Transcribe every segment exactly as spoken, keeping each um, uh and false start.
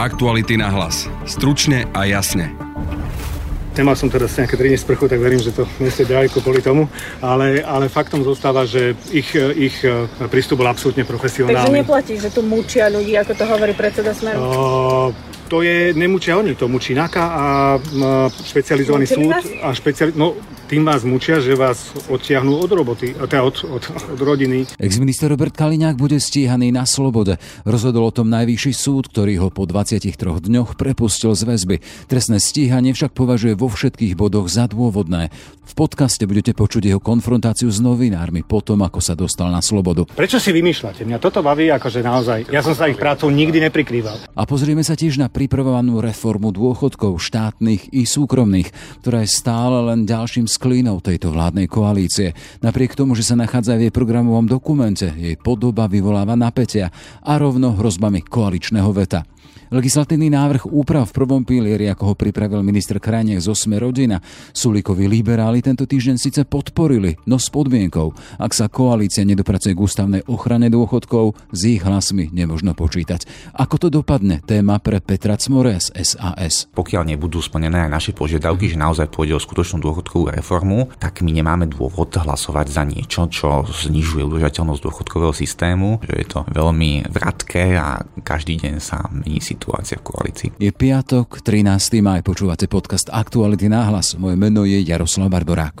Aktuality na hlas. Stručne a jasne. Nemal som teraz nejaké tri dni sprchu, tak verím, že to nesie drahko kvôli tomu, ale, ale faktom zostáva, že ich, ich prístup bol absolútne profesionálny. Takže neplatí, že tu mučia ľudí, ako to hovorí predseda Smeru? Uh... To je, nemúčia oni, to mučí NAKA a špecializovaný súd. A špeciali- no, tým vás mučia, že vás odtiahnú od roboty, teda od, od, od rodiny. Exminister Robert Kaliňák bude stíhaný na slobode. Rozhodol o tom Najvyšší súd, ktorý ho po dvadsiatich troch dňoch prepustil z väzby. Trestné stíhanie však považuje vo všetkých bodoch za dôvodné. V podcaste budete počuť jeho konfrontáciu s novinármi potom, ako sa dostal na slobodu. Prečo si vymýšľate? Mňa toto baví, akože naozaj. Ja som sa ich prácou nikdy neprikrýval. A pozrieme sa tiež na pripravovanú reformu dôchodkov štátnych i súkromných, ktorá je stále len ďalším sklínou tejto vládnej koalície. Napriek tomu, že sa nachádza v jej programovom dokumente, jej podoba vyvoláva napätia a rovno hrozbami koaličného veta. Legislatívny návrh úprav v prvom pilieri, ako ho pripravil minister Krajniak zo Sme rodina, Sulíkovi liberáli tento týždeň síce podporili, no s podmienkou. Ak sa koalícia nedopracuje k ústavnej ochrane dôchodkov, s ich hlasmi nemožno počítať. Ako to dopadne? Téma pre Petra Cmoreja z es a es. Pokiaľ nebudú splnené aj naše požiadavky, že naozaj pôjde o skutočnú dôchodkovú reformu, tak my nemáme dôvod hlasovať za niečo, čo znižuje udržateľnosť dôchodkového systému, že je to veľmi vratké a každý deň sa mení situácia v koalícii. Je piatok, trinásteho mája, počúvate podcast Aktuality na hlas. Moje meno je Jaroslav Barborák.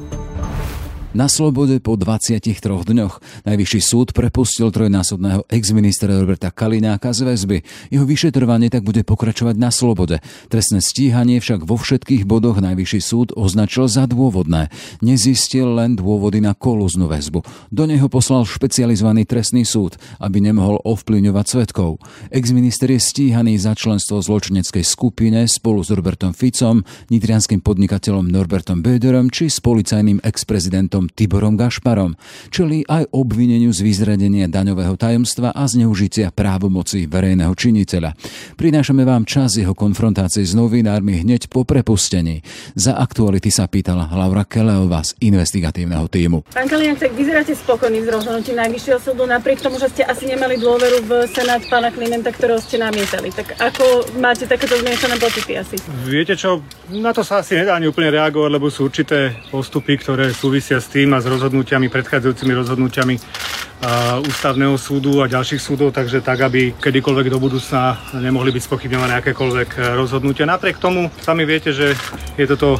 Na slobode po dvadsiatich troch dňoch Najvyšší súd prepustil trojnásobného exministra Roberta Kaliňáka z väzby. Jeho vyšetrovanie tak bude pokračovať na slobode. Trestné stíhanie však vo všetkých bodoch Najvyšší súd označil za dôvodné. Nezistil len dôvody na kolúznu väzbu. Do neho poslal špecializovaný trestný súd, aby nemohol ovplyvňovať svedkov. Exminister je stíhaný za členstvo zločineckej skupine spolu s Robertom Ficom, nitrianskym podnikateľom Norbertom Bödörom či s policajným ex-prezidentom Tiborom Gašparom, čelí aj obvineniu z vyzradenia daňového tajomstva a zneužitia právomoci verejného činiteľa. Prinášame vám čas jeho konfrontácie s novinármi hneď po prepustení. Za Aktuality sa pýtala Laura Keleová z investigatívneho tímu. Pán Kaliňák, tak vyzeráte spokojný z rozhodnutí Najvyššieho súdu, napriek tomu, že ste asi nemali dôveru v senát pána Klimenta, ktorého ste namietali. Tak ako máte takéto zmiešané pocity asi? Viete čo, na to sa asi nedá ani úplne reagovať, lebo sú určité postupy, ktoré súvisia s tým a s rozhodnutiami, predchádzajúcimi rozhodnutiami uh, ústavného súdu a ďalších súdov, takže tak, aby kedykoľvek do budúcna nemohli byť spochybňované akékoľvek rozhodnutia. Napriek tomu, sami viete, že je toto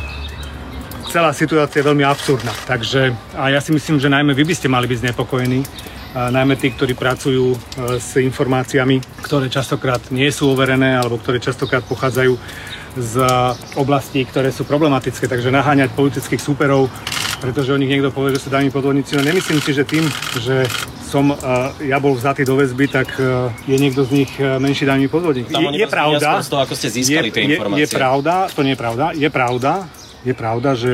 celá situácia veľmi absurdná, takže a ja si myslím, že najmä vy by ste mali byť znepokojení, a najmä tí, ktorí pracujú s informáciami, ktoré častokrát nie sú overené alebo ktoré častokrát pochádzajú z oblastí, ktoré sú problematické, takže naháňať politických súperov, pretože o nich niekto povie, že sú daní podvodníci. No nemyslím si, že tým, že som uh, ja bol vzatý do väzby, tak uh, je niekto z nich uh, menší daný podvodník. Je, je pravda, toho, ako ste získali je, tie informácie. Je, je pravda, to nie je pravda, je pravda, je pravda, že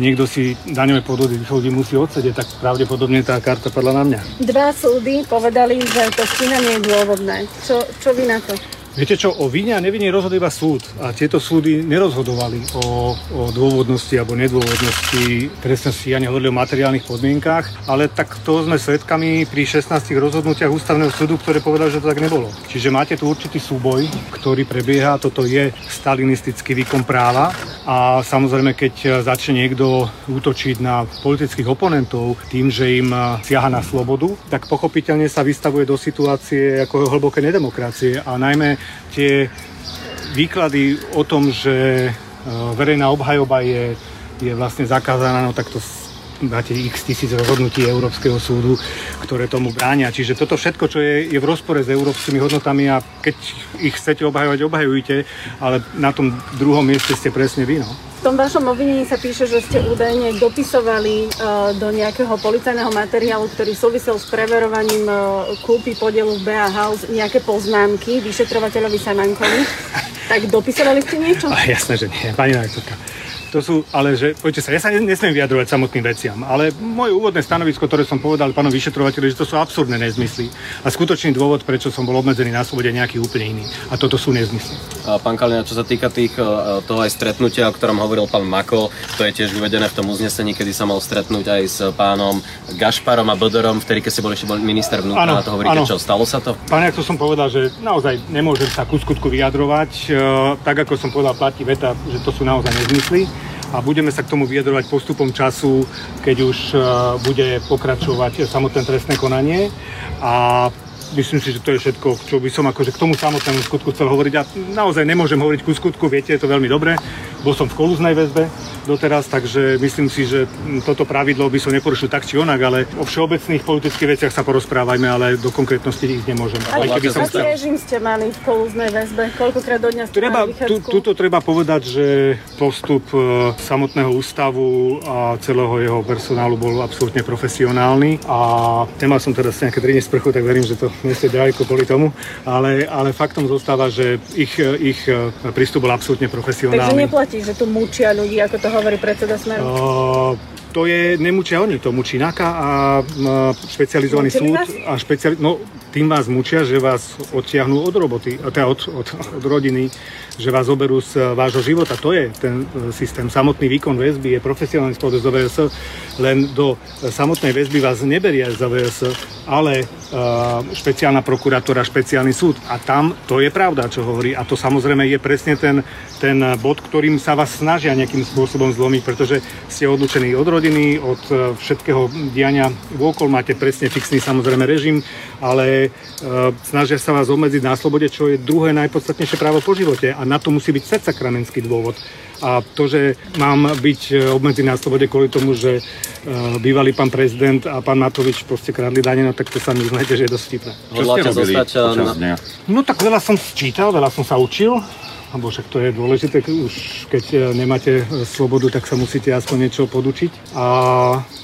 niekto si daňové podvody ľudí musí odsedieť, tak pravdepodobne tá karta padla na mňa. Dva súdy povedali, že to stíhanie je dôvodné. Čo, čo vy na to? Viete čo, o vine a nevine rozhodol iba súd a tieto súdy nerozhodovali o, o dôvodnosti alebo nedôvodnosti trestného stíhania, hovorili o materiálnych podmienkách, ale takto sme svedkami pri šestnástich rozhodnutiach ústavného súdu, ktoré povedali, že to tak nebolo. Čiže máte tu určitý súboj, ktorý prebieha, toto je stalinistický výkon práva a samozrejme, keď začne niekto útočiť na politických oponentov tým, že im siaha na slobodu, tak pochopiteľne sa vystavuje do situácie ako hlboké nedemokracie a najmä tie výklady o tom, že verejná obhajoba je, je vlastne zakázaná, no tak to máte x tisíc rozhodnutí Európskeho súdu, ktoré tomu bránia. Čiže toto všetko, čo je, je v rozpore s európskymi hodnotami a keď ich chcete obhajovať, obhajujte, ale na tom druhom mieste ste presne vy, no. V tom vašom obvinení sa píše, že ste údajne dopisovali uh, do nejakého policajného materiálu, ktorý súvisel s preverovaním uh, kúpy podielu v bé á House, nejaké poznámky vyšetrovateľovi Samankovi. Tak dopisovali ste niečo? A jasné, že nie, pani redaktorka. To sú, ale že, poďte sa, ja sa nesmiem vyjadrovať samotným veciam, ale moje úvodné stanovisko, ktoré som povedal pánom vyšetrovateľovi, že to sú absurdné nezmysly a skutočný dôvod, prečo som bol obmedzený na slobode, nejaký úplne iný. A toto sú nezmysly. A pán Kaliňák, čo sa týka tých, toho aj stretnutia, o ktorom hovoril pán Mako, to je tiež uvedené v tom uznesení, kedy sa mal stretnúť aj s pánom Gašparom a Bödörom, vtedy keď si bol ešte bol minister vnútra, a to hovoríte, čo stalo sa to? Pán, ako som povedal, že naozaj nemôžem sa ku skutku vyjadrovať, tak ako som povedal, platí veta, že to sú naozaj nezmysly. A budeme sa k tomu vyjadrovať postupom času, keď už bude pokračovať samotné trestné konanie. A myslím si, že to je všetko, čo by som akože k tomu samotnému skutku chcel hovoriť. A naozaj nemôžem hovoriť ku skutku, viete, je to veľmi dobre. Bol som v kolúznej väzbe doteraz, takže myslím si, že toto pravidlo by som neporušil tak či onak, ale o všeobecných politických veciach sa porozprávajme, ale do konkrétnosti ich nemôžem. A aký režim ste mali v kolúznej väzbe? Koľkokrát do dňa ste mali vychádzku? Tuto treba povedať, že postup samotného ústavu a celého jeho personálu bol absolútne profesionálny a nemal som teraz nejaké tri dni sprchu, tak verím, že to nie ste ďaleko kvôli tomu, ale, ale faktom zostáva, že ich, ich prístup bol absolútne profesionálny. Takže neplatí, že tu mučia ľudí, ako to hovorí predseda Smeru? Uh... To je, nemúčia oni, to mučí NAKA a špecializovaný súd. A špeciali- no, tým vás mučia, že vás odtiahnú od roboty, teda od, od, od rodiny, že vás oberú z vášho života. To je ten systém. Samotný výkon väzby je profesionálny spôsob do vé es, len do samotnej väzby vás neberia za vé es, ale špeciálna prokuratúra, špeciálny súd. A tam to je pravda, čo hovorí. A to samozrejme je presne ten, ten bod, ktorým sa vás snažia nejakým spôsobom zlomiť, pretože ste odlučení od rodiny, od všetkého diania vôkol, máte presne fixný samozrejme režim, ale e, snažia sa vás obmedziť na slobode, čo je druhé najpodstatnejšie právo po živote a na to musí byť sakramentský dôvod. A to, že mám byť obmedzený na slobode kvôli tomu, že e, bývalý pán prezident a pán Matovič proste kradli dane, no tak to sa mi znajte, že je dosť vtipné. Čo ste robili počas dňa? No tak veľa som čítal, veľa som sa učil, lebo však to je dôležité, už keď nemáte slobodu, tak sa musíte aspoň niečo podučiť a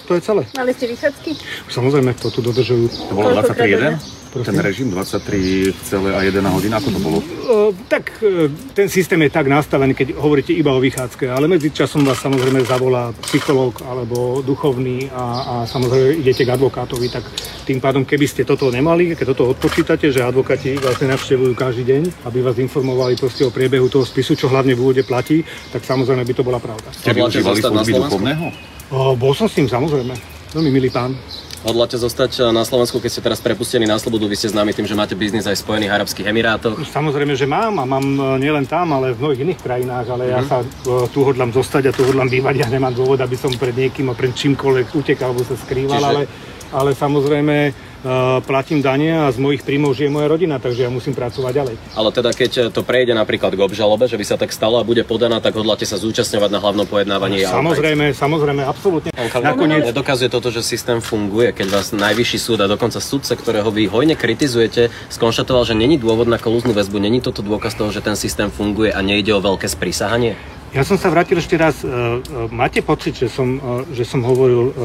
to je celé. Mali ste vychádzky? Samozrejme, to tu dodržujú. To bolo dvadsaťtri jeden? Ten režim dvadsaťtri celá jedna hodina, ako to bolo? Tak ten systém je tak nastavený, keď hovoríte iba o vychádzke, ale medzi časom vás samozrejme zavolá psychológ alebo duchovný a, a samozrejme idete k advokátovi, tak tým pádom, keby ste toto nemali, keď toto odpočítate, že advokáti vás nenavštevujú každý deň, aby vás informovali proste o priebehu toho spisu, čo hlavne v úvode platí, tak samozrejme by to bola pravda. Ste využívali služby duchovného? Bol som s tým, samozrejme. Veľmi milý pán. Hodláte zostať na Slovensku, keď ste teraz prepustení na slobodu? Vy ste známi tým, že máte biznis aj v Spojených arabských emirátoch. Samozrejme, že mám a mám nielen tam, ale v mnohých iných krajinách, ale mm-hmm. ja sa tu hodlám zostať a tu hodlám bývať. Ja nemám dôvod, aby som pred niekým a pred čímkoľvek utekal alebo sa skrýval, Čiže... ale, ale samozrejme Uh, platím dania a z mojich príjmov žije moja rodina, takže ja musím pracovať ďalej. Ale teda keď to prejde napríklad k obžalobe, že by sa tak stalo a bude podaná, tak hodláte sa zúčastňovať na hlavnom pojednávaní? No, samozrejme, samozrejme, absolútne. Nakoniec dokazuje toto, že systém funguje, keď vás Najvyšší súd a dokonca sudca, ktorého vy hojne kritizujete, skonštatoval, že není dôvod na kolúznu väzbu, není toto dôkaz toho, že ten systém funguje a nejde o veľké sprísahanie? Ja som sa vrátil ešte raz. Máte pocit, že som, že som hovoril,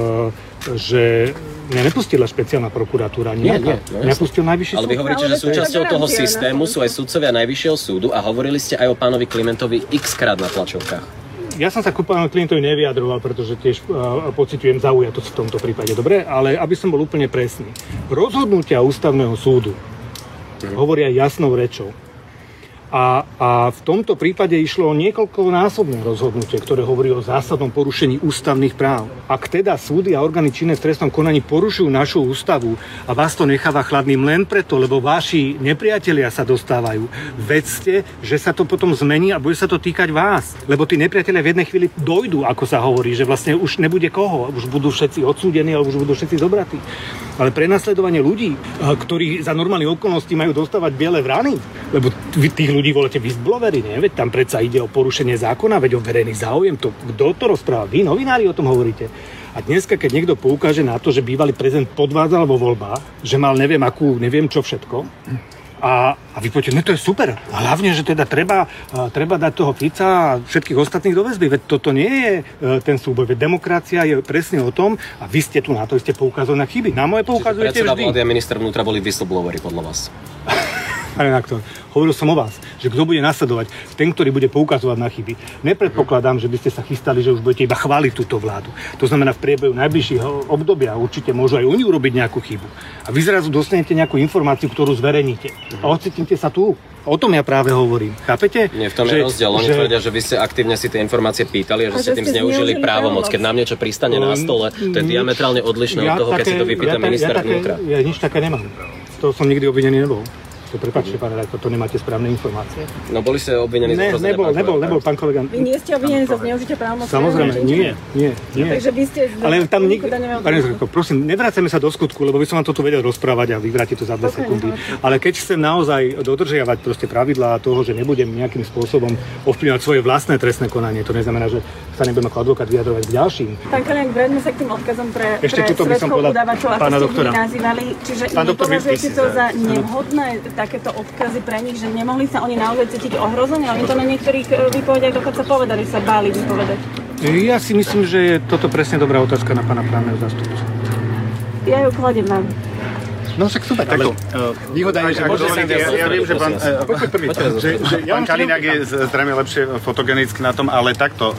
že mňa nepustila špeciálna prokuratúra? Nie, nie. Mňa pustil Najvyšší súd. Ale vy hovoríte, že súčasťou toho systému sú aj sudcovia Najvyššieho súdu a hovorili ste aj o pánovi Klimentovi x-krát na tlačovkách. Ja som sa ku pánu Klimentovi nevyjadroval, pretože tiež uh, pociťujem zaujatosť v tomto prípade. Dobre, ale aby som bol úplne presný. Rozhodnutia ústavného súdu mhm. hovoria jasnou rečou. A, a v tomto prípade išlo o niekoľkonásobné rozhodnutie, ktoré hovorí o zásadnom porušení ústavných práv. Ak teda súdy a orgány činné v trestnom konaní porušujú našu ústavu a vás to necháva chladným len preto, lebo vaši nepriatelia sa dostávajú, vedzte, že sa to potom zmení a bude sa to týkať vás. Lebo tí nepriatelia v jednej chvíli dojdú, ako sa hovorí, že vlastne už nebude koho, už budú všetci odsúdení alebo už budú všetci zobratí. Ale prenasledovanie ľudí, ktorí za normálnych okolností majú dostávať biele vrany, lebo tých ľudí volete whistleblowery, nie? Veď tam predsa ide o porušenie zákona, veď o verejný záujem. To, kto to rozpráva? Vy, novinári, o tom hovoríte. A dneska, keď niekto poukáže na to, že bývalý prezident podvádzal vo voľbách, že mal neviem akú, neviem čo všetko, A, a vy poviete, no to je super. A hlavne, že teda treba, treba dať toho Fica a všetkých ostatných do väzby. Veď toto nie je ten súboj. Veď demokracia je presne o tom a vy ste tu na to, ste poukazovali na chyby. Na moje poukazujete vždy. Predseda vlády a minister vnútra boli whistleblowery podľa vás. Pane redaktor, hovoril som o vás, že kto bude nasledovať, ten, ktorý bude poukazovať na chyby. Nepredpokladám, že by ste sa chystali, že už budete iba chváliť túto vládu. To znamená, v priebehu najbližších obdobia určite môžu aj oni urobiť nejakú chybu. A vy zrazu dostanete nejakú informáciu, ktorú zverejníte. A ocitnite sa tu. O tom ja práve hovorím. Chápete? Nie, v tom je rozdiel. Oni že... tvrdia, že vy ste aktívne si tie informácie pýtali a že a ste tým zneužili právomoc. Keď nám niečo pristane um, na stole, to je diametrálne odlišné ja od toho, také, keď si to vypýta ja minister ja vnútra. Ja nič také nemám. To som nikdy obvinený nebol. To prepáčte, pán redaktor, to nemáte správne informácie. No boli ste obvinení ne, za nebol, nebol, nebol, pán kolega. Vy nie ste obvinení za zneužite právomoci. Samozrejme, nie, nie, nie. Takže vy ste z... Ale tam nikto neviem. Pán redaktor, prosím, nevrácajme sa do skutku, lebo by som vám toto vedel rozprávať a vyvrátiť to za dve okay, sekundy. Okay. Ale keď chcem naozaj dodržiavať proste pravidlá toho, že nebudem nejakým spôsobom ovplyvňovať svoje vlastné trestné konanie, to neznamená, že sa nebudeme ako advokát vyjadrovať k ďalším. Pán Kaliňák, vráťme sa k tým odkazom pre pre udávateľov, ako ste ich nazývali, čiže nepovažujete to za nevhodné takéto odkazy pre nich, že nemohli sa oni naozaj cítiť ohrození, ale oni to na niektorých výpovediach dokonca povedali, sa báli vypovedať. Ja si myslím, že je toto presne dobrá otázka na pána právneho zástupcu. Ja ju kladiem vám. No však super, takto. Výhoda je, že... Ja viem, že pán... Pán Kaliňák je zrejme lepšie fotogenicky na tom, ale takto.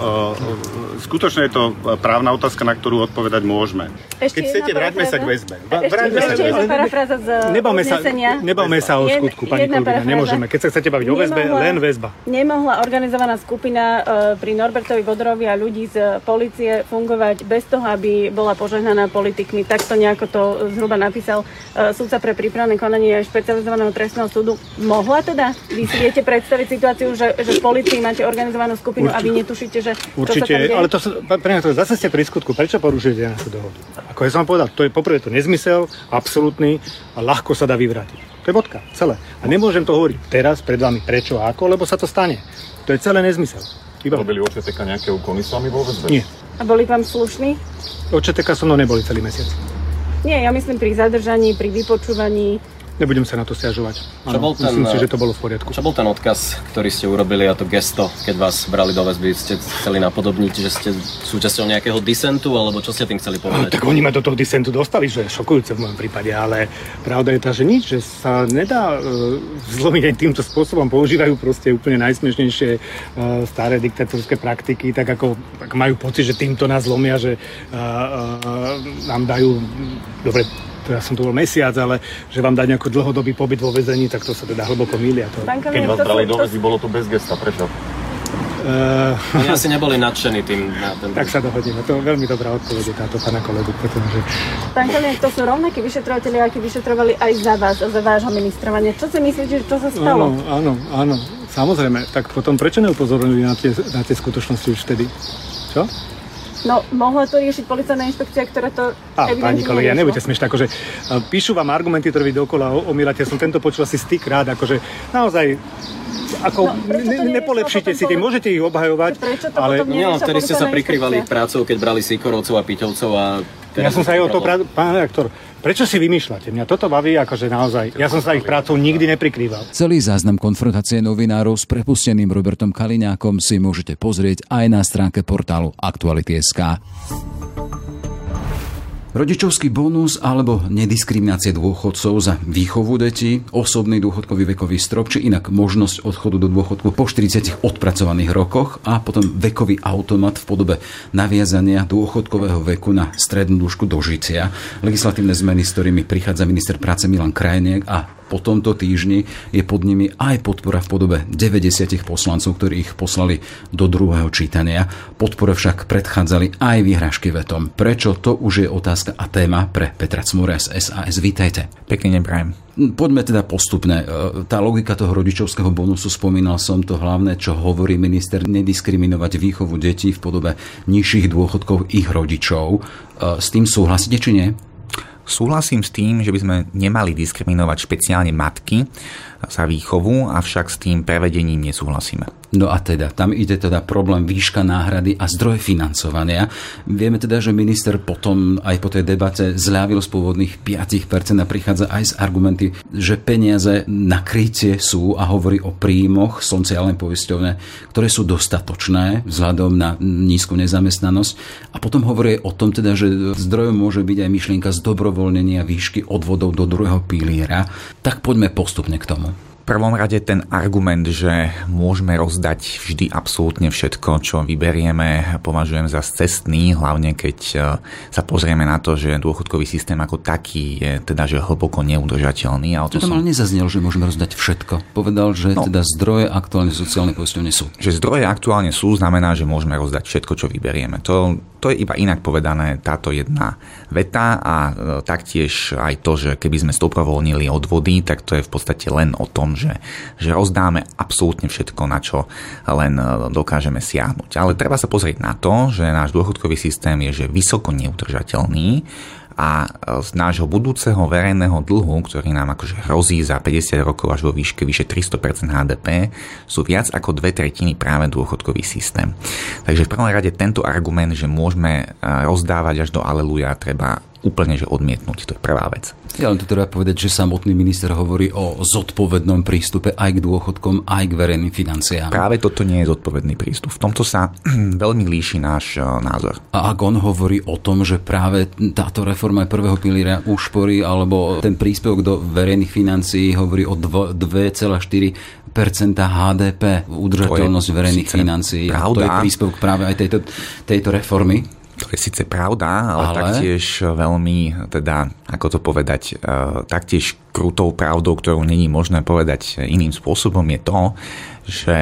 Skutočne je to právna otázka, na ktorú odpovedať môžeme. Ešte Keď chcete, vráťme sa k väzbe. Vráťme sa k väzbe. Ešte jedna parafráza z uznesenia. Nebavme sa o skutku, pani kolegyňa. Nemôžeme. Keď sa chcete baviť o väzbe, len väzba. Nemohla organizovaná skupina pri Norbertovi Bödörovi a ľudí z polície fungovať bez toho, aby bola požehnaná politikmi. Takto nejako to zhruba napísal súdca pre prípravné konanie špecializovaného trestného súdu. Mohla teda? Vy si viete predstaviť situáciu, že, že v polícii máte organizovanú skupinu určite, a vy netušíte, že určite, čo sa tam deje? Ale to, pre mňa to zase ste pri skutku. Prečo porušujete našu dohodu? Ako ja som vám povedal, to je poprvé to nezmysel, absolútny a ľahko sa dá vyvrátiť. To je bodka, celé. A nemôžem to hovoriť teraz pred vami prečo a ako, lebo sa to stane. To je celé nezmysel. Iba. Robili O Č T K nejaké úkony s vami vôbec? Nie. A boli vám slušní? O Č T K so mnou neboli celý mesiac. Nie, ja myslím pri zadržaní, pri vypočúvaní. Nebudem sa na to stiažovať. Ano, ten, myslím si, že to bolo v poriadku. Čo bol ten odkaz, ktorý ste urobili a to gesto, keď vás brali do väzby, ste chceli napodobniť, že ste súčasťou nejakého disentu, alebo čo ste tým chceli povedať? No, tak oni ma do toho disentu dostali, že je šokujúce v môjom prípade, ale pravda je tá, že nič, že sa nedá e, zlomiť aj týmto spôsobom. Používajú proste úplne najsmiešnejšie e, staré diktatorské praktiky, tak ako tak majú pocit, že týmto nás zlomia, že e, e, nám dajú... Dobre, teda som to bol mesiac, ale že vám dá nejaký dlhodobý pobyt vo väzení, tak to sa teda hlboko mýlia. To... Keď vás brali do väzby, bolo to bez gesta, prečo? Uh... Oni asi neboli nadšení tým. Na ten... Tak sa dohodíme, to je veľmi dobrá odpoveď táto pána kolegu, pretože... Pán Kaliňák, to sú rovnakí vyšetrovatelia, akí vyšetrovali aj za vás a za vášho ministrovania. Čo si myslíte, čo sa stalo? Áno, áno, áno, samozrejme. Tak potom prečo neupozorňujú na tie, na tie skutočnosti už vtedy? Čo? No, mohla to riešiť policajná inšpekcia, ktorá to a, evidentne... Pani kolega, ja nebuďte smiešná, akože píšu vám argumenty, ktoré vy dokola omýlate. Ja som tento počul asi stykrát, akože naozaj... Ako, no, ne, nepolepšite si tým, môžete ich obhajovať, ale... Nie, ale vtedy ste sa prikrývali prácou, keď brali Sikorovcov a Piťovcov a... Ja som sa aj o to... Pra... Pán redaktor, prečo si vymýšľate? Mňa toto baví, akože naozaj. Ja som sa ich prácou nikdy neprikrýval. Celý záznam konfrontácie novinárov s prepusteným Robertom Kaliňákom si môžete pozrieť aj na stránke portálu Aktuality bodka es ká. Rodičovský bonus alebo nediskriminácie dôchodcov za výchovu detí, osobný dôchodkový vekový strop či inak možnosť odchodu do dôchodku po štyridsiatich odpracovaných rokoch a potom vekový automat v podobe naviazania dôchodkového veku na strednú dĺžku dožitia. Legislatívne zmeny, s ktorými prichádza minister práce Milan Krajniak a po tomto týždni je pod nimi aj podpora v podobe deväťdesiat poslancov, ktorí ich poslali do druhého čítania. Podpore však predchádzali aj vyhrážky vetom. Prečo, to už je otázka a téma pre Petra Cmoreja z es a es. Vítajte. Pekný deň prajem. Poďme teda postupne. Tá logika toho rodičovského bonusu, spomínal som to hlavné, čo hovorí minister, nediskriminovať výchovu detí v podobe nižších dôchodkov ich rodičov. S tým súhlasíte, či nie? Súhlasím s tým, že by sme nemali diskriminovať špeciálne matky, za výchovu, avšak s tým prevedením nesúhlasíme. No a teda, tam ide teda problém výška náhrady a zdroj financovania. Vieme teda, že minister potom aj po tej debate zľavil z pôvodných päť percent a prichádza aj z argumenty, že peniaze na krytie sú a hovorí o príjmoch sociálnej poisťovne, ktoré sú dostatočné vzhľadom na nízku nezamestnanosť. A potom hovorí o tom teda, že zdrojom môže byť aj myšlienka z dobrovoľnenia výšky odvodov do druhého piliera. Tak poďme postupne k tomu. V prvom rade ten argument, že môžeme rozdať vždy absolútne všetko, čo vyberieme, považujem za scestný, hlavne keď sa pozrieme na to, že dôchodkový systém ako taký je teda že hlboko neudržateľný. A o to to som... tam ale nezaznel, že môžeme rozdať všetko. Povedal, že no, teda zdroje aktuálne sociálne poisťovne sú. Že zdroje aktuálne sú, znamená, že môžeme rozdať všetko, čo vyberieme. To, to je iba inak povedané táto jedna veta a taktiež aj to, že keby sme stoprovoľnili odvody, tak to je v podstate len o tom, Že, že rozdáme absolútne všetko, na čo len dokážeme siahnuť. Ale treba sa pozrieť na to, že náš dôchodkový systém je že vysoko neudržateľný a z nášho budúceho verejného dlhu, ktorý nám akože hrozí za päťdesiat rokov až vo výške vyše tristo percent há dé pé, sú viac ako dve tretiny práve dôchodkový systém. Takže v prvom rade tento argument, že môžeme rozdávať až do aleluja, treba úplne že odmietnúť. To je prvá vec. Ja len tu treba povedať, že samotný minister hovorí o zodpovednom prístupe aj k dôchodkom, aj k verejným financiám. Práve toto nie je zodpovedný prístup. V tomto sa veľmi líši náš názor. A ak on hovorí o tom, že práve táto reforma prvého piliera úšpory alebo ten príspevok do verejných financií hovorí o dva celé štyri percentá há dé pé, udržateľnosť verejných financií. To je príspevok práve aj tejto, tejto reformy. To je síce pravda, ale, ale taktiež veľmi, teda, ako to povedať, taktiež krutou pravdou, ktorú není možné povedať iným spôsobom, je to, že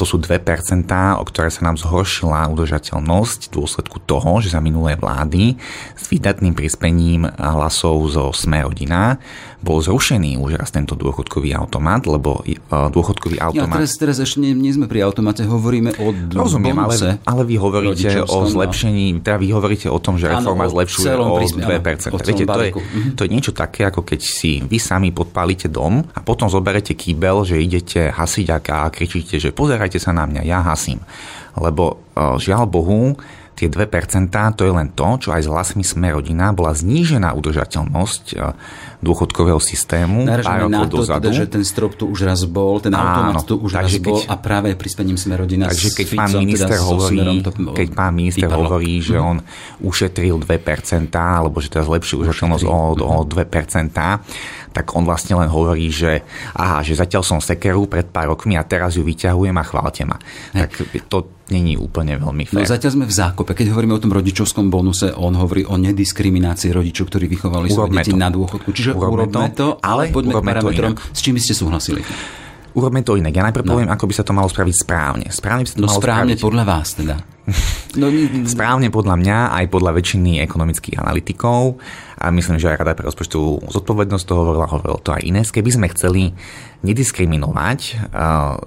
to sú dve percentá, o ktoré sa nám zhoršila udržateľnosť v dôsledku toho, že za minulé vlády s výdatným prispením hlasov zo Sme rodina bol zrušený už raz tento dôchodkový automat, lebo dôchodkový automat... Ja teraz, teraz ešte nie, nie sme pri automate, hovoríme o bonuse. Rozumiem, ale, ale vy hovoríte o zlepšení, teda vy hovoríte o tom, že reforma áno, zlepšuje o dve percentá. Áno, viete, to, je, to je niečo také, ako keď si vy sami podpálite dom a potom zoberete kýbel, že idete hasiť a kričíte, že pozerajte sa na mňa, ja hasím. Lebo žiaľ Bohu, tie dve percentá to je len to, čo aj s hlasmi Sme rodina bola znížená udržateľnosť dôchodkového systému. Naražame na to, teda, že ten strop tu už raz bol, ten automat tu už raz bol a práve prispením Sme rodina takže keď s Ficom, teda so Smerom to vypadlo. Keď pán minister hovorí, že on ušetril dve percentá alebo že teda zlepší udržateľnosť o, o dve percentá, tak on vlastne len hovorí, že aha, že zatiaľ som sekeru pred pár rokmi a teraz ju vyťahujem a chválte ma. Tak to není úplne veľmi fér. No zatiaľ sme v zákope. Keď hovoríme o tom rodičovskom bonuse, on hovorí o nediskriminácii rodičov, ktorí vychovali svoje deti na dôchodku. Čiže urobme, urobme to, ale poďme k parametrom, s čím ste súhlasili. Urobme to inak. Ja najprv poviem, no. ako by sa to malo spraviť správne. Správne by sa to no malo správne spraviť. podľa vás teda. No, správne podľa mňa, aj podľa väčšiny ekonomických analytikov a myslím, že aj Rada pre rozpočtovú zodpovednosť to hovorila, hovorilo to aj iné. Keby sme chceli nediskriminovať uh,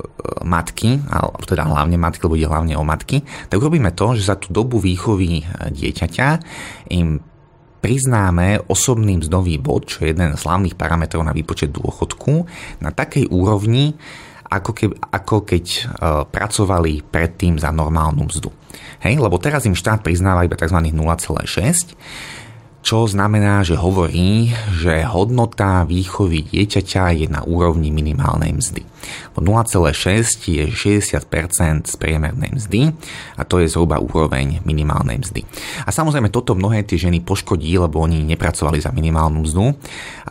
matky, alebo teda hlavne matky, lebo ide hlavne o matky, tak urobíme to, že za tú dobu výchovy dieťaťa im priznáme osobný mzdový bod, čo je jeden z hlavných parametrov na výpočet dôchodku, na takej úrovni, ako, keb, ako keď e, pracovali predtým za normálnu mzdu. Hej, lebo teraz im štát priznáva iba tzv. nula celá šesť, čo znamená, že hovorí, že hodnota výchovy dieťaťa je na úrovni minimálnej mzdy. nula celá šesť je šesťdesiat percent z priemernej mzdy a to je zhruba úroveň minimálnej mzdy. A samozrejme toto mnohé tie ženy poškodí, lebo oni nepracovali za minimálnu mzdu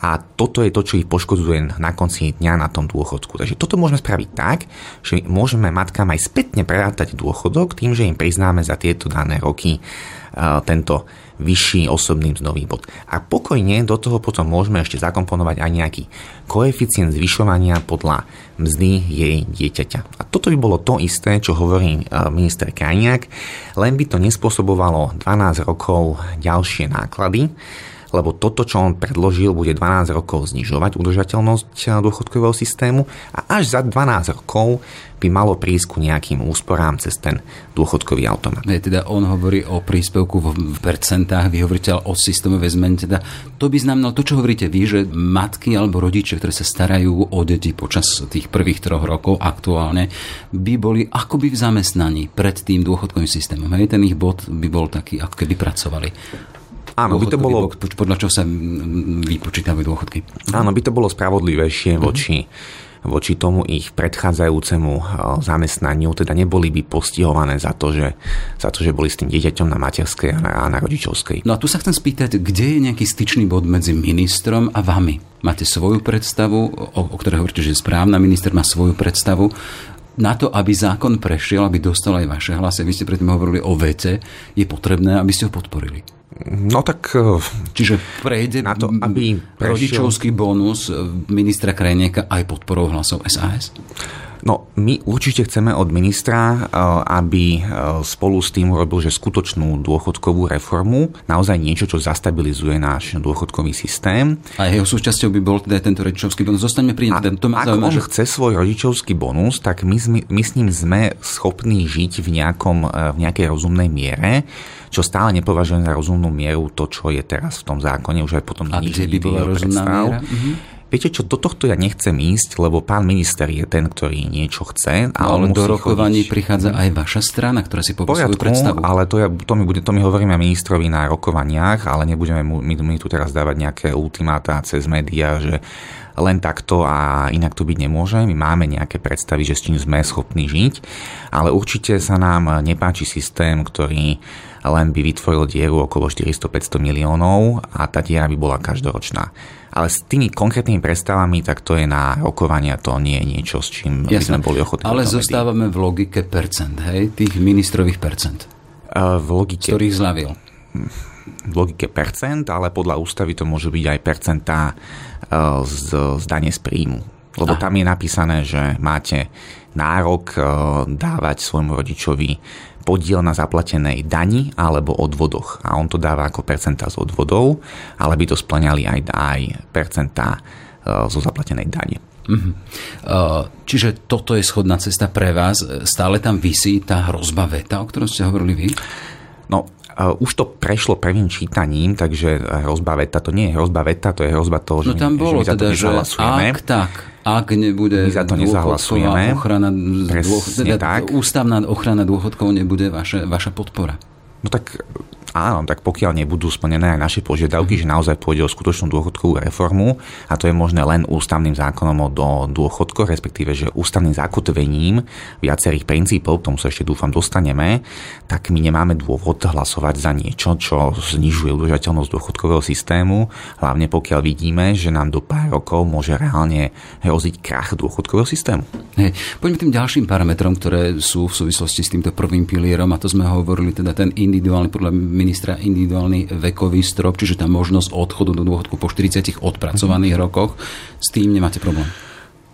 a toto je to, čo ich poškoduje na konci dňa na tom dôchodku. Takže toto môžeme spraviť tak, že môžeme matkám aj spätne prerátať dôchodok tým, že im priznáme za tieto dané roky tento vyšší osobný mzdový bod. A pokojne do toho potom môžeme ešte zakomponovať aj nejaký koeficient zvyšovania podľa mzdy jej dieťaťa. A toto by bolo to isté, čo hovorí minister Krajniak, len by to nespôsobovalo dvanásť rokov ďalšie náklady, lebo toto, čo on predložil, bude dvanásť rokov znižovať udržateľnosť dôchodkového systému a až za dvanásť rokov by malo prísť ku nejakým úsporám cez ten dôchodkový automat. Ne, teda on hovorí o príspevku v percentách, vy hovoríte o systémové zmene. Teda to by znamenalo to, čo hovoríte vy, že matky alebo rodičia, ktoré sa starajú o deti počas tých prvých troch rokov aktuálne, by boli akoby v zamestnaní pred tým dôchodkovým systémom. Hej, ten ich bod by bol taký, ako keby pracovali. Áno, by to bolo... Podľa čo sa vypočítavajú dôchodky? Áno, by to bolo spravodlivejšie voči voči tomu ich predchádzajúcemu zamestnaniu, teda neboli by postihované za to, že, za to, že boli s tým dieťaťom na materskej a na, a na rodičovskej. No a tu sa chcem spýtať, kde je nejaký styčný bod medzi ministrom a vami? Máte svoju predstavu, o, o ktorej hovoríte, že je správna, minister má svoju predstavu, na to, aby zákon prešiel, aby dostal aj vaše hlasy, vy ste predtým hovorili o vete, je potrebné, aby ste ho podporili. No tak... Čiže prejde na to, aby prešiel... rodičovský bonus ministra Krajniaka aj podporou hlasov es a es? No, my určite chceme od ministra, aby spolu s tým urobil, že skutočnú dôchodkovú reformu, naozaj niečo, čo zastabilizuje náš dôchodkový systém. A jeho súčasťou by bol teda tento rodičovský bonus. Zostaňme pri ňom. Ak on že... chce svoj rodičovský bonus, tak my, my s ním sme schopní žiť v, nejakom, v nejakej rozumnej miere, čo stále nepovažujem za rozumnú mieru to, čo je teraz v tom zákone, už aj potom a kde by bola rozumná miera? Mhm. Viete čo, do tohto ja nechcem ísť, lebo pán minister je ten, ktorý niečo chce. A no, ale do rokovaní chodiť... prichádza aj vaša strana, ktorá si povie svoju predstavu. Ale to, ja, to, my, bude, to my hovoríme ministrovi na rokovaniach, ale nebudeme my, my tu teraz dávať nejaké ultimáta cez médiá, že len takto a inak to byť nemôže. My máme nejaké predstavy, že s čím sme schopní žiť, ale určite sa nám nepáči systém, ktorý len by vytvoril dieru okolo štyristo päťsto miliónov a tá diera by bola každoročná. Ale s tými konkrétnymi predstavami, tak to je na rokovania, to nie je niečo, s čím by sme boli ochotní. Ale zostávame v logike percent, hej? Tých ministrových percent. Uh, v logike... Z ktorých zľavil. V logike percent, ale podľa ústavy to môže byť aj percentá z, z dane z príjmu. Lebo ah. tam je napísané, že máte nárok dávať svojmu rodičovi podiel na zaplatenej dani alebo odvodoch. A on to dáva ako percentá z odvodov, ale by to spĺňali aj, aj percentá zo zaplatenej dane. Mm-hmm. Čiže toto je schodná cesta pre vás. Stále tam visí tá hrozba veta, o ktorom ste hovorili vy? No, už to prešlo prvým čítaním, takže hrozba veta, to nie je hrozba veta, to je hrozba toho, že, no tam bolo, že my za to teda, nezahlasujeme. Ak tak, ak nebude my za to nezahlasujeme, ochrana dôchod, teda tak. Ústavná ochrana dôchodkov nebude vaše, vaša podpora. No tak áno, tak pokiaľ nebudú splnené aj naše požiadavky, že naozaj pôjde o skutočnú dôchodkovú reformu a to je možné len ústavným zákonom o dôchodkoch, respektíve, že ústavným zakotvením viacerých princípov, k tomu sa ešte dúfam dostaneme, tak my nemáme dôvod hlasovať za niečo, čo znižuje udržateľnosť dôchodkového systému, hlavne pokiaľ vidíme, že nám do pár rokov môže reálne hroziť krach dôchodkového systému. Hej, poďme tým ďalším parametrom, ktoré sú v súvislosti s týmto prvým pilierom, a to sme hovorili teda ten individuálny, podľa ministra individuálny vekový strop, čiže tá možnosť odchodu do dôchodku po štyridsiatich odpracovaných rokoch, s tým nemáte problém?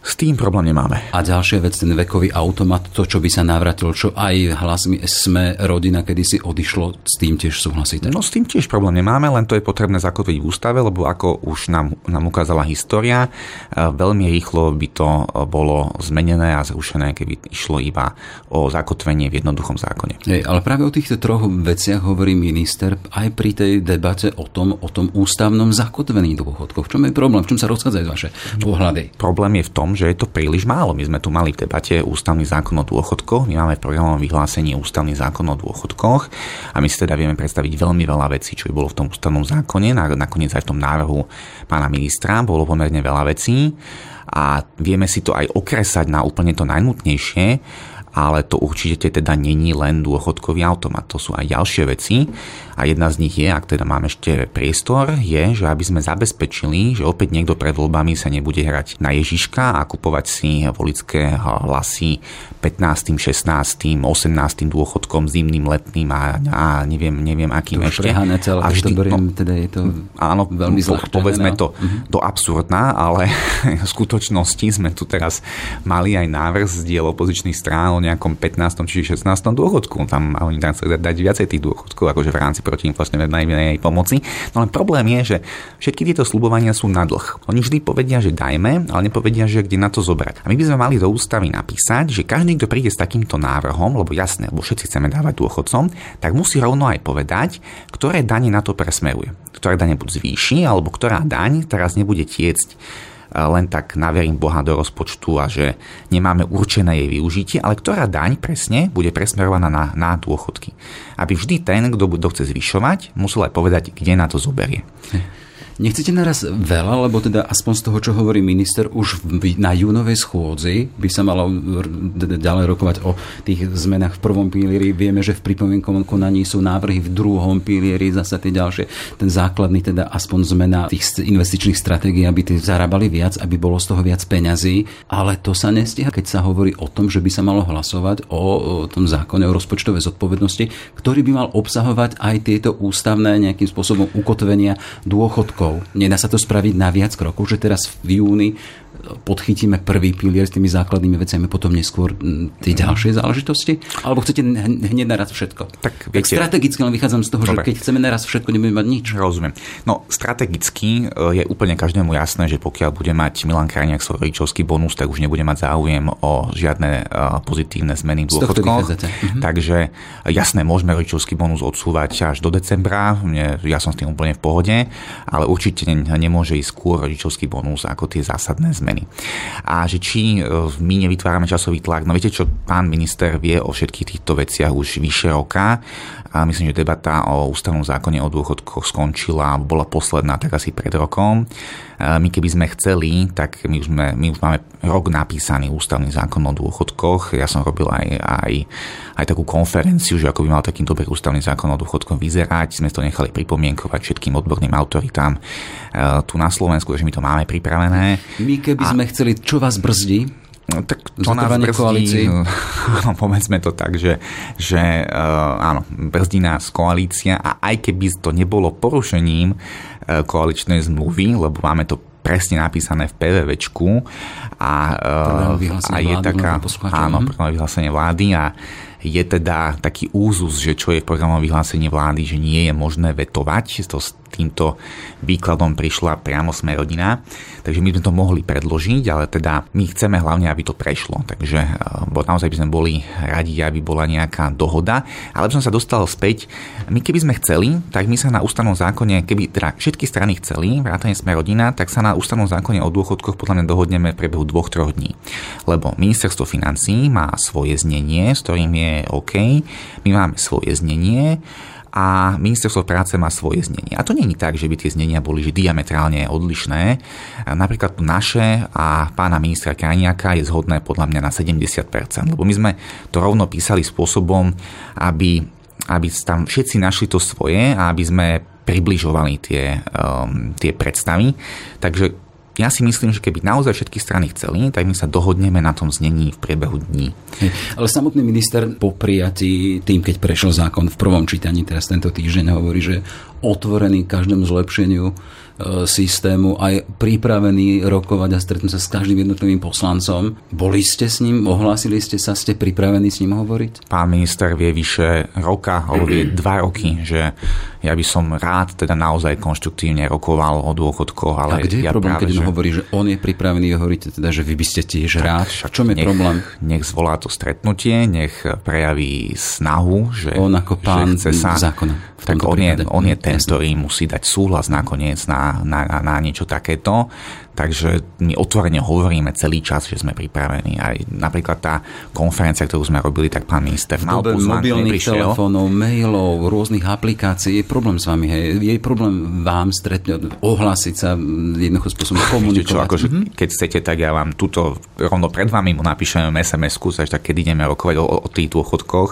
S tým problém nemáme. A ďalšia vec, ten vekový automat, to, čo by sa navratilo, čo aj hlasmi Sme rodina kedysi odišlo, s tým tiež súhlasíte? No s tým tiež problém nemáme, len to je potrebné zakotviť v ústave, lebo ako už nám, nám ukázala história, veľmi rýchlo by to bolo zmenené a zrušené, keby išlo iba o zakotvenie v jednoduchom zákone. Hej, ale práve o týchto troch veciach hovorí minister aj pri tej debate o tom, o tom ústavnom zakotvení dôchodkov. V čom je problém? V čom sa rozchádzajú vaše pohľady? Problém je v tom, že je to príliš málo. My sme tu mali v debate ústavný zákon o dôchodkoch, my máme v programovom vyhlásení ústavný zákon o dôchodkoch a my si teda vieme predstaviť veľmi veľa vecí, čo by bolo v tom ústavnom zákone, nakoniec aj v tom návrhu pána ministra bolo pomerne veľa vecí a vieme si to aj okresať na úplne to najnutnejšie, ale to určite teda není len dôchodkový automat, to sú aj ďalšie veci a jedna z nich je, ak teda máme ešte priestor, je, že aby sme zabezpečili, že opäť niekto pred voľbami sa nebude hrať na Ježiška a kupovať si voličské hlasy pätnástym, šestnástym, osemnástym dôchodkom, zimným, letným a, a neviem, neviem akým ešte. Preháňa celé, a vždy, to beriem, no, teda je to áno, veľmi zľahčené. Povedzme no? to mm-hmm. do absurdná, ale v skutočnosti sme tu teraz mali aj návrh z diel opozičných strán nejakom pätnástom či šestnástom dôchodku. Tam oni tam chceli dať viacej tých dôchodkov, akože v rámci protiinflačnej pomoci. No ale problém je, že všetky tieto sľubovania sú na dlh. Oni vždy povedia, že dajme, ale nepovedia, že kde na to zobrať. A my by sme mali do ústavy napísať, že každý, kto príde s takýmto návrhom, lebo jasné, lebo všetci chceme dávať dôchodcom, tak musí rovno aj povedať, ktoré dane na to presmeruje. Ktoré dane buď zvýši, alebo ktorá daň teraz nebude tiecť len tak naverím Boha do rozpočtu a že nemáme určené jej využitie, ale ktorá daň presne bude presmerovaná na, na dôchodky. Aby vždy ten, kto, kto chce zvyšovať, musel aj povedať, kde na to zoberie. Nechcete naraz veľa, lebo teda aspoň z toho, čo hovorí minister, už na júnovej schôdzi by sa malo ďalej rokovať o tých zmenách v prvom pilieri. Vieme, že v pripomienkovom konaní sú návrhy v druhom pilieri, zase tie ďalšie. Ten základný teda aspoň zmena tých investičných stratégií, aby tí zarábali viac, aby bolo z toho viac peňazí. Ale to sa nestiha, keď sa hovorí o tom, že by sa malo hlasovať o tom zákone o rozpočtovej zodpovednosti, ktorý by mal obsahovať aj tieto ústavné nejakým spôsobom ukotvenia dôchodkov. Nedá sa to spraviť na viac krokov, že teraz v júni podchytíme prvý pilier s tými základnými vecami, potom neskôr tie ďalšie záležitosti? Alebo chcete hneď naraz všetko? Tak, viete, tak strategicky len vychádzam z toho, dobre, že keď chceme naraz všetko, nebudeme mať nič. Rozumiem. No strategicky je úplne každému jasné, že pokiaľ bude mať Milan Krajniak svoj rodičovský bonus, tak už nebude mať záujem o žiadne pozitívne zmeny v dôchodkoch. Takže jasné, môžeme rodičovský bonus odsúvať až do decembra. Ja som s tým úplne v pohode, ale určite nemôže ísť skôr rodičovský bonus ako tie zásadné zmeny. A že či my nevytvárame časový tlak, no viete čo, pán minister vie o všetkých týchto veciach už vyše roka a myslím, že debata o ústavnom zákone o dôchodkoch skončila, bola posledná tak asi pred rokom. My keby sme chceli, tak my už, sme, my už máme rok napísaný ústavný zákon o dôchodkoch. Ja som robil aj, aj, aj takú konferenciu, že ako by mal taký dobrý ústavný zákon o dôchodkoch vyzerať. Sme to nechali pripomienkovať všetkým odborným autoritám tu na Slovensku, že my to máme pripravené. My keby A... sme chceli, čo vás brzdí? No, tak to nás brzdí, no, povedzme to tak, že, že uh, áno, brzdí nás koalícia a aj keby to nebolo porušením uh, koaličnej zmluvy, lebo máme to presne napísané v PVVčku a, uh, a je vlády, taká, áno, programové vyhlásenie vlády a je teda taký úzus, že čo je v programovom vyhlásení vlády, že nie je možné vetovať. To s týmto výkladom prišla priamo Sme rodina. Takže my sme to mohli predložiť, ale teda my chceme hlavne, aby to prešlo. Takže naozaj by sme boli radi, aby bola nejaká dohoda. Ale by som sa dostal späť. My keby sme chceli, tak my sa na ústavnom zákone, keby teda všetky strany chceli, vrátane Sme rodina, tak sa na ústavnom zákone o dôchodkoch podľa mňa dohodneme v priebehu dvoch až troch dní. Lebo ministerstvo financií má svoje znenie, s ktorým je OK, my máme svoje znenie a ministerstvo práce má svoje znenie. A to nie je tak, že by tie znenia boli že diametrálne odlišné. Napríklad naše a pána ministra Krajniaka je zhodné podľa mňa na sedemdesiat percent, lebo my sme to rovno písali spôsobom, aby, aby tam všetci našli to svoje a aby sme približovali tie, um, tie predstavy. Takže ja si myslím, že keby naozaj všetky strany chceli, tak my sa dohodneme na tom znení v priebehu dní. Ale samotný minister po prijatí, tým keď prešiel zákon v prvom čítaní, teraz tento týždeň hovorí, že otvorený každému zlepšeniu systému a je pripravený rokovať a stretnúť sa s každým jednotlivým poslancom. Boli ste s ním? Ohlásili ste sa? Ste pripravení s ním hovoriť? Pán minister vie vyše roka, alebo vie dva roky, že ja by som rád teda naozaj konštruktívne rokoval o dôchodkoch, ale a kde je ja problém, práve, keď že... on hovorí, že on je pripravený, hovoríte teda, že vy by ste tiež tak rád? V čom je nech, problém? Nech zvolá to stretnutie, nech prejaví snahu, že on ako pán že chce sa... zákona. Tak on je, on je ten, ktorý musí dať súhlas nakoniec na Na, na, na niečo takéto. Takže my otvorene hovoríme celý čas, že sme pripravení. Aj napríklad tá konferencia, ktorú sme robili, tak pán minister mal pozvánku, mobilných telefónov, mailov, rôznych aplikácií. Je problém s vami, hej. Je problém vám stretnúť, ohlásiť sa, jednoducho spôsobom komunikovať. Čo, akože, mm-hmm. Keď chcete, tak ja vám tuto rovno pred vami mu napíšem es em esku, až tak, keď ideme rokovať o, o tých dôchodkoch.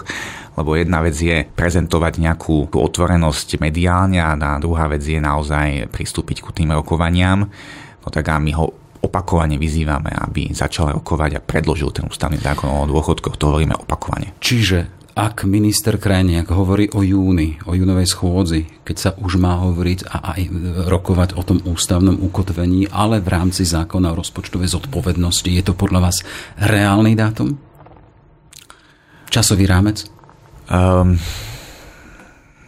Lebo jedna vec je prezentovať nejakú tú otvorenosť mediálne a druhá vec je naozaj pristúpiť ku tým rokovaniam. No tak a my ho opakovane vyzývame, aby začal rokovať a predložil ten ústavný zákon o dôchodkoch. To hovoríme opakovane. Čiže ak minister Krajniak hovorí o júni, o júnovej schôdzi, keď sa už má hovoriť a aj rokovať o tom ústavnom ukotvení, ale v rámci zákona o rozpočtovej zodpovednosti, je to podľa vás reálny dátum? Časový rámec? Um,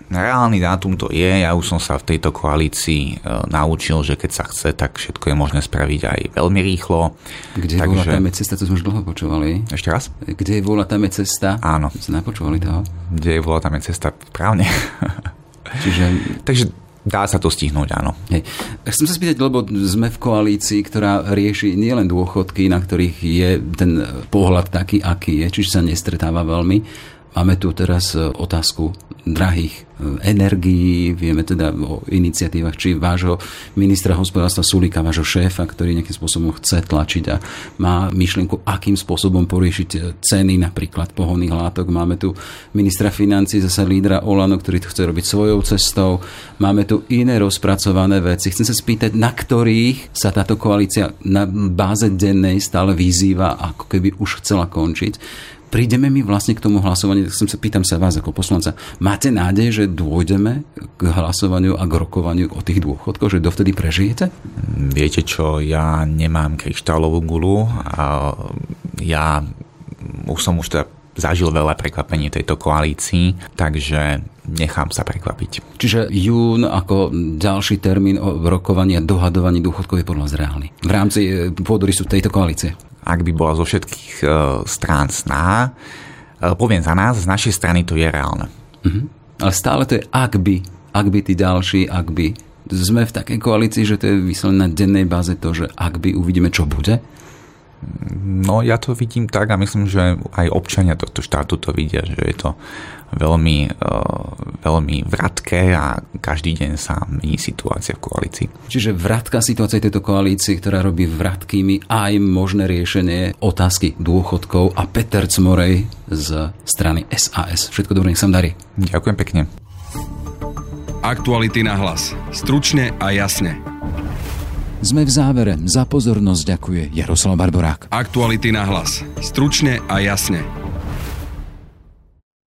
reálny dátum to je. Ja už som sa v tejto koalícii uh, naučil, že keď sa chce, tak všetko je možné spraviť aj veľmi rýchlo. Kde je vôľa tam je cesta? To sme už dlho počúvali. Ešte raz? Kde je vôľa tam je cesta? Áno. Sme napočúvali toho. Kde je vôľa tam je cesta? Právne. Čiže... Takže dá sa to stihnúť, áno. Hej. Chcem sa spýtať, lebo sme v koalícii, ktorá rieši nielen dôchodky, na ktorých je ten pohľad taký, aký je, čiže sa nestretáva veľmi. Máme tu teraz otázku drahých energií, vieme teda o iniciatívach, či vášho ministra hospodárstva Sulíka, vášho šéfa, ktorý nejakým spôsobom chce tlačiť a má myšlienku, akým spôsobom poriešiť ceny napríklad pohonných látok. Máme tu ministra financií, zasa lídra Olano, ktorý to chce robiť svojou cestou. Máme tu iné rozpracované veci. Chcem sa spýtať, na ktorých sa táto koalícia na báze dennej stále vyzýva, ako keby už chcela končiť. Prídeme my vlastne k tomu hlasovaniu, tak som sa pýtam sa vás ako poslanca. Máte nádej, že dôjdeme k hlasovaniu a k rokovaniu o tých dôchodkoch, že dovtedy prežijete? Viete čo, ja nemám kryštálovú gulu. A ja už som už teda zažil veľa prekvapení tejto koalícii, takže nechám sa prekvapiť. Čiže jún ako ďalší termín o rokovaní a dohadovaní dôchodkov je podľa vás reálny v rámci pôdorysu tejto koalície? Ak by bola zo všetkých e, strán sná, e, poviem za nás, z našej strany to je reálne. Mhm. Ale stále to je ak by, ak by tí ďalší, ak by. Sme v takej koalícii, že to je vyslovene na dennej báze to, že ak by uvidíme, čo bude? No ja to vidím tak a myslím, že aj občania tohto štátu to vidia, že je to veľmi, e, veľmi vratké a každý deň sa mení situácia v koalícii. Čiže vratka situácia tejto koalície, ktorá robí vratkými aj možné riešenie otázky dôchodkov a Peter Cmorej z strany es a es. Všetko dobré, nech sa vám darí. Ďakujem pekne. Aktuality na hlas. Stručne a jasne. Sme v závere. Za pozornosť ďakuje Jaroslav Barborák. Aktuality na hlas. Stručne a jasne.